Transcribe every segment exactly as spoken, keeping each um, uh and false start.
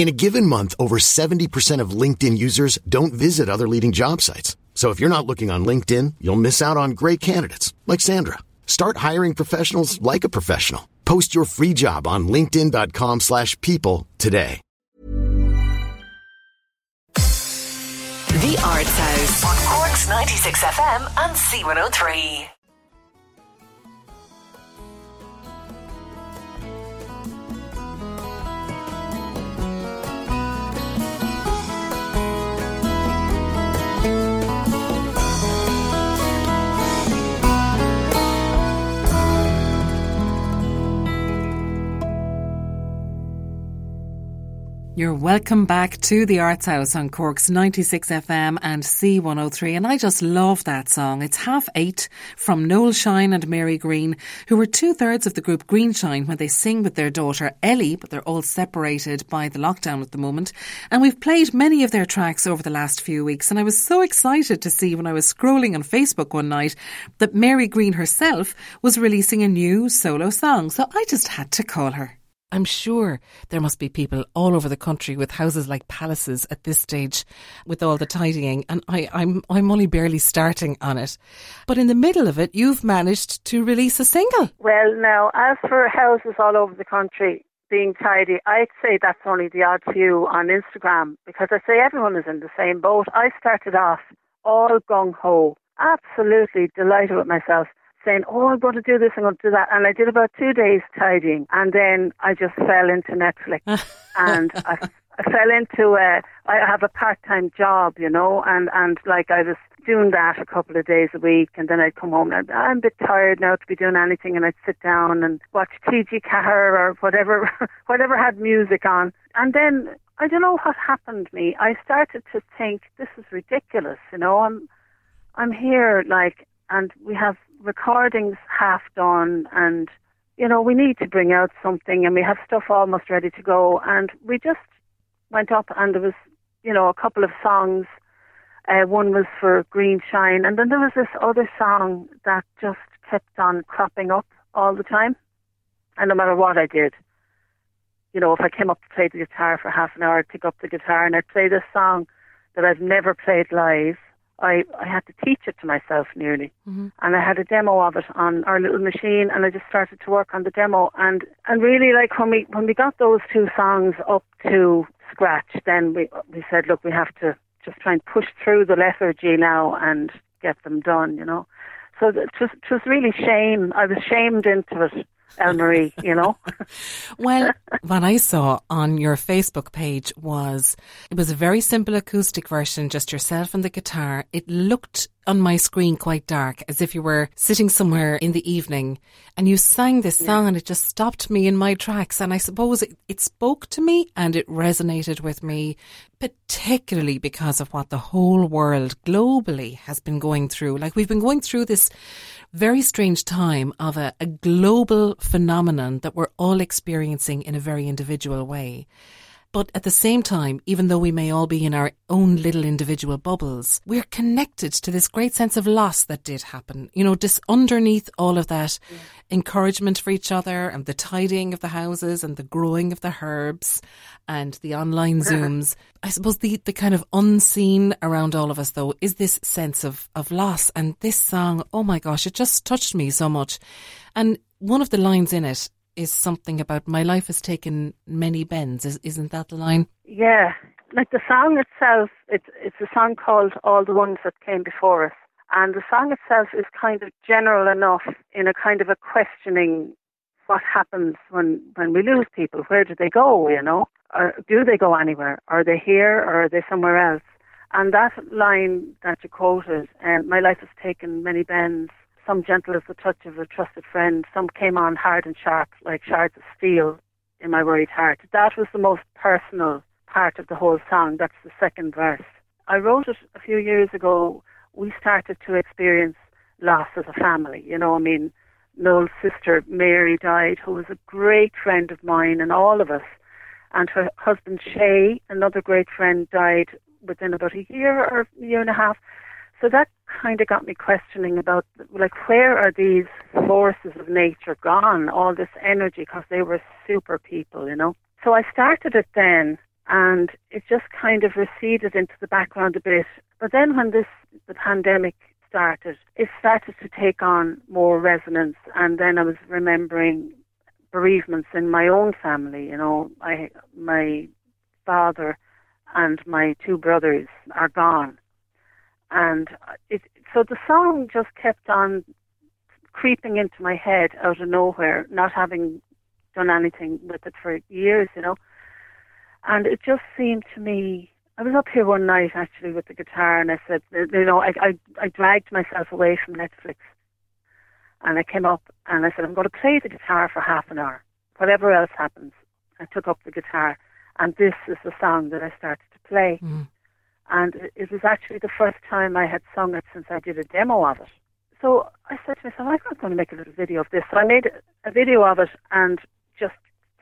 In a given month, over seventy percent of LinkedIn users don't visit other leading job sites. So if you're not looking on LinkedIn, you'll miss out on great candidates like Sandra. Start hiring professionals like a professional. Post your free job on linkedin.com slash people today. The Arts House on Cork's ninety-six F M and C one oh three. You're welcome back to the Arts House on Cork's ninety-six F M and C one oh three, and I just love that song. It's Half Eight from Noel Shine and Mary Greene, who were two-thirds of the group Greenshine when they sing with their daughter Ellie, but they're all separated by the lockdown at the moment. And we've played many of their tracks over the last few weeks, and I was so excited to see when I was scrolling on Facebook one night that Mary Greene herself was releasing a new solo song, so I just had to call her. I'm sure there must be people all over the country with houses like palaces at this stage with all the tidying, and I, I'm I'm only barely starting on it. But in the middle of it, you've managed to release a single. Well, now, as for houses all over the country being tidy, I'd say that's only the odd few on Instagram, because I say everyone is in the same boat. I started off all gung-ho, absolutely delighted with myself, saying, oh, I'm going to do this, I'm going to do that. And I did about two days tidying, and then I just fell into Netflix. and I, I fell into a, I have a part-time job, you know, and, and like I was doing that a couple of days a week, and then I'd come home and I'd, I'm a bit tired now to be doing anything, and I'd sit down and watch T G Car or whatever, whatever had music on. And then, I don't know what happened to me. I started to think, this is ridiculous, you know, I'm, I'm here, like, and we have recordings half done, and you know we need to bring out something, and we have stuff almost ready to go. And we just went up, and there was, you know, a couple of songs. Uh, one was for Greenshine, and then there was this other song that just kept on cropping up all the time. And no matter what I did, you know, if I came up to play the guitar for half an hour, I'd pick up the guitar and I'd play this song that I've never played live. I, I had to teach it to myself nearly. Mm-hmm. And I had a demo of it on our little machine, and I just started to work on the demo. And, and really, like, when we when we got those two songs up to scratch, then we we said, look, we have to just try and push through the lethargy now and get them done, you know. So it was, it was really shame. I was shamed into it, Elmarie, you know. Well, what I saw on your Facebook page was, it was a very simple acoustic version, just yourself and the guitar. It looked on my screen quite dark, as if you were sitting somewhere in the evening, and you sang this song, yeah. And it just stopped me in my tracks. And I suppose it, it spoke to me, and it resonated with me, particularly because of what the whole world globally has been going through. Like, we've been going through this very strange time of a, a global phenomenon that we're all experiencing in a very individual way. But at the same time, even though we may all be in our own little individual bubbles, we're connected to this great sense of loss that did happen. You know, just underneath all of that yeah. encouragement for each other, and the tidying of the houses, and the growing of the herbs, and the online Zooms. I suppose the, the kind of unseen around all of us, though, is this sense of, of loss. And this song, oh my gosh, it just touched me so much. And one of the lines in it is something about, my life has taken many bends. Is, isn't that the line? Yeah. Like, the song itself, it's, it's a song called All the Ones That Came Before Us. And the song itself is kind of general enough in a kind of a questioning what happens when, when we lose people. Where do they go, you know? Or do they go anywhere? Are they here or are they somewhere else? And that line that you quoted, um, my life has taken many bends, some gentle as the touch of a trusted friend, some came on hard and sharp like shards of steel in my worried heart. That was the most personal part of the whole song. That's the second verse. I wrote it a few years ago. We started to experience loss as a family. You know, I mean, Noel's sister, Mary, died, who was a great friend of mine and all of us. And her husband, Shay, another great friend, died within about a year or a year and a half. So that kind of got me questioning about, like, where are these forces of nature gone, all this energy, because they were super people, you know. So I started it then, and it just kind of receded into the background a bit. But then when this the pandemic started, it started to take on more resonance, and then I was remembering bereavements in my own family, you know. I, my father and my two brothers are gone. And it, so the song just kept on creeping into my head out of nowhere, not having done anything with it for years, you know. And it just seemed to me, I was up here one night actually with the guitar, and I said, you know, I, I, I dragged myself away from Netflix. And I came up and I said, I'm going to play the guitar for half an hour. Whatever else happens, I took up the guitar. And this is the song that I started to play. Mm. And it was actually the first time I had sung it since I did a demo of it. So I said to myself, I'm not going to make a little video of this. So I made a video of it, and just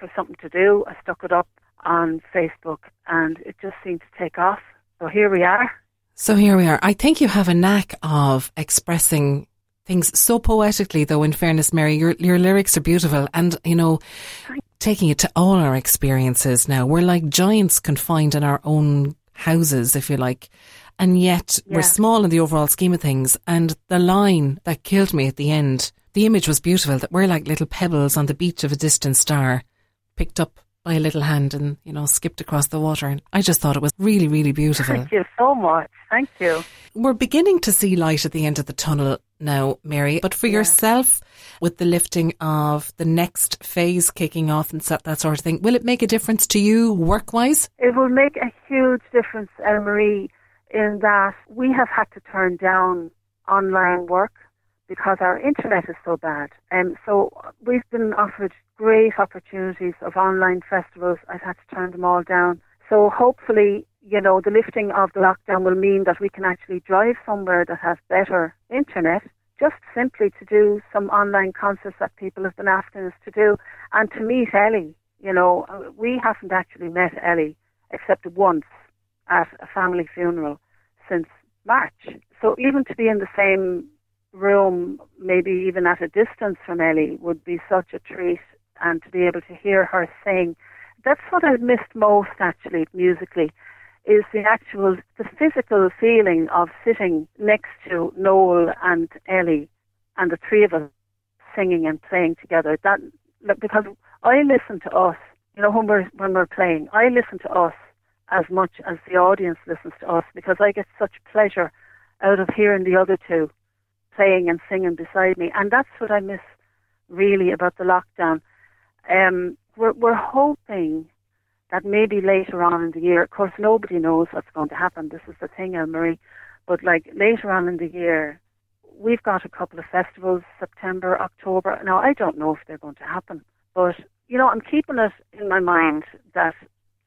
for something to do, I stuck it up on Facebook, and it just seemed to take off. So here we are. So here we are. I think you have a knack of expressing things so poetically, though, in fairness, Mary. Your, your lyrics are beautiful, and, you know, taking it to all our experiences now, we're like giants confined in our own houses, if you like, and yet yeah. we're small in the overall scheme of things. And the line that killed me at the end, the image was beautiful, that we're like little pebbles on the beach of a distant star, picked up by a little hand and, you know, skipped across the water. And I just thought it was really, really beautiful. Thank you so much. Thank you. We're beginning to see light at the end of the tunnel now, Mary, but for yeah. yourself, with the lifting of the next phase kicking off and that sort of thing, will it make a difference to you work-wise? It will make a huge difference, Elmarie, in that we have had to turn down online work because our internet is so bad. And um, so we've been offered great opportunities of online festivals. I've had to turn them all down. So hopefully, you know, the lifting of the lockdown will mean that we can actually drive somewhere that has better internet, just simply to do some online concerts that people have been asking us to do, and to meet Ellie. You know, we haven't actually met Ellie except once at a family funeral since March. So even to be in the same room, maybe even at a distance from Ellie, would be such a treat, and to be able to hear her sing. That's what I've missed most, actually, musically, is the actual, the physical feeling of sitting next to Noel and Ellie and the three of us singing and playing together. That, because I listen to us, you know, when we're, when we're playing, I listen to us as much as the audience listens to us, because I get such pleasure out of hearing the other two playing and singing beside me. And that's what I miss really about the lockdown. Um, we're, we're hoping that maybe later on in the year, of course, nobody knows what's going to happen. This is the thing, Elmarie. But like later on in the year, we've got a couple of festivals, September, October. Now, I don't know if they're going to happen. But, you know, I'm keeping it in my mind that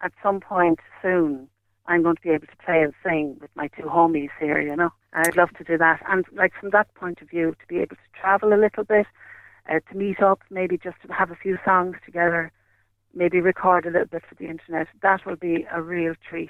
at some point soon, I'm going to be able to play and sing with my two homies here, you know. I'd love to do that. And like from that point of view, to be able to travel a little bit, uh, to meet up, maybe just to have a few songs together, maybe record a little bit for the internet. That will be a real treat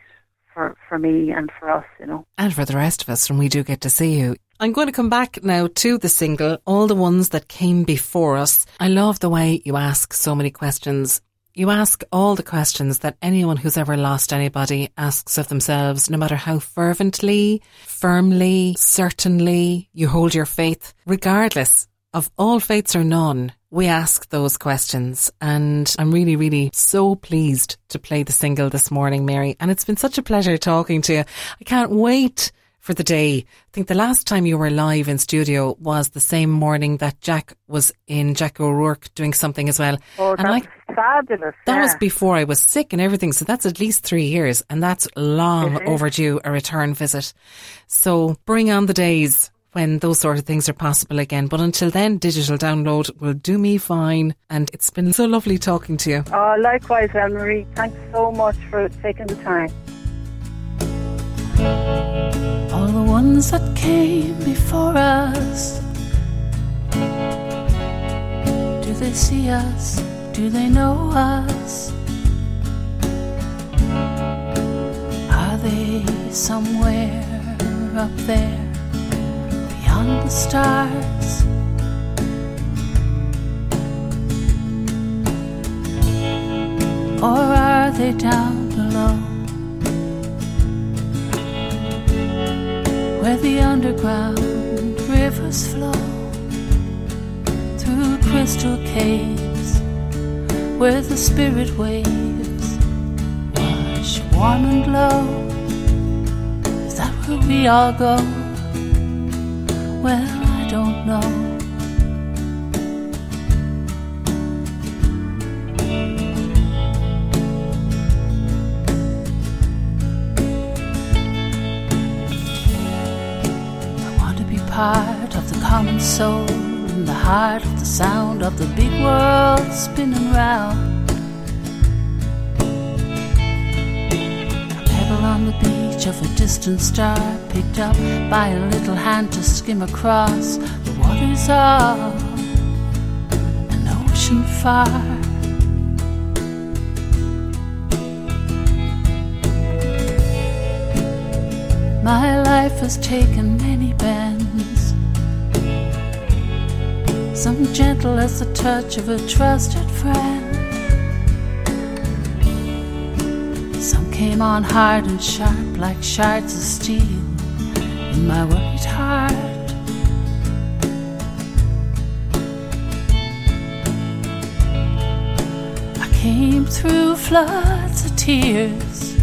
for, for me and for us, you know. And for the rest of us when we do get to see you. I'm going to come back now to the single, All the Ones That Came Before Us. I love the way you ask so many questions. You ask all the questions that anyone who's ever lost anybody asks of themselves, no matter how fervently, firmly, certainly you hold your faith, regardless of all faiths or none. We ask those questions, and I'm really, really so pleased to play the single this morning, Mary, and it's been such a pleasure talking to you. I can't wait for the day. I think the last time you were live in studio was the same morning that Jack was in, Jack O'Rourke, doing something as well. Oh, and that's I, fabulous. That yeah. was before I was sick and everything, so that's at least three years, and that's long overdue, a return visit. So bring on the days when those sort of things are possible again. But until then, digital download will do me fine. And it's been so lovely talking to you. Oh, likewise, Elmarie. Thanks so much for taking the time. All the ones that came before us, do they see us? Do they know us? Are they somewhere up there beyond the stars? Or are they down below, where the underground rivers flow, through crystal caves, where the spirit waves wash warm and low? Is that where we all go? Well, I don't know. I want to be part of the common soul, in the heart of the sound of the big world spinning round. A pebble on the beach of a distant star, picked up by a little hand to skim across the waters of an ocean far. My life has taken many bends, some gentle as the touch of a trusted friend, came on hard and sharp like shards of steel in my worried heart. I came through floods of tears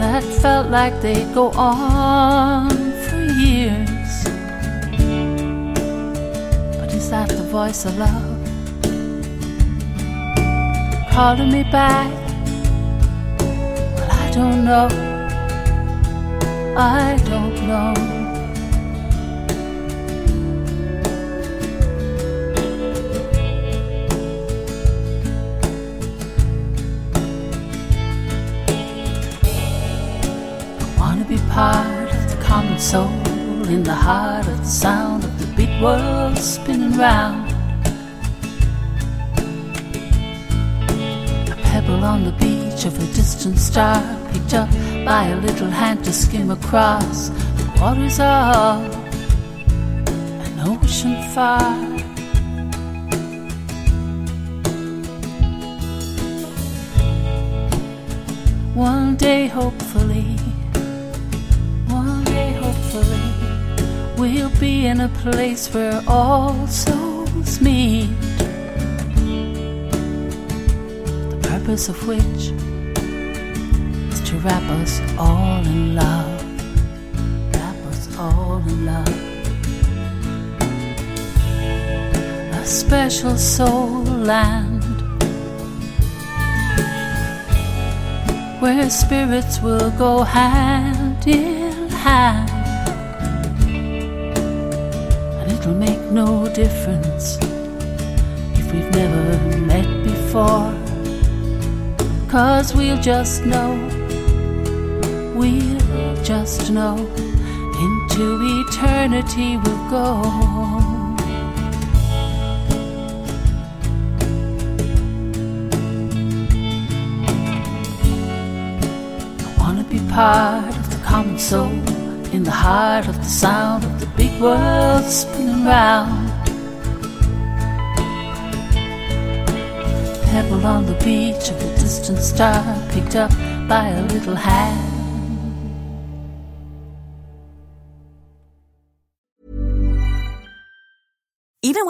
that felt like they'd go on for years. But is that the voice of love calling me back? I don't know, I don't know. I want to be part of the common soul, in the heart of the sound of the big world spinning round. A pebble on the beach of a distant star, picked up by a little hand to skim across the waters of an ocean far. One day hopefully, one day hopefully, we'll be in a place where all souls meet, the purpose of which to wrap us all in love, wrap us all in love. A special soul land, where spirits will go hand in hand, and it'll make no difference if we've never met before, 'cause we'll just know, we'll just know, into eternity we'll go. I want to be part of the common soul, in the heart of the sound of the big world spinning round. Pebble on the beach of a distant star, picked up by a little hand. Even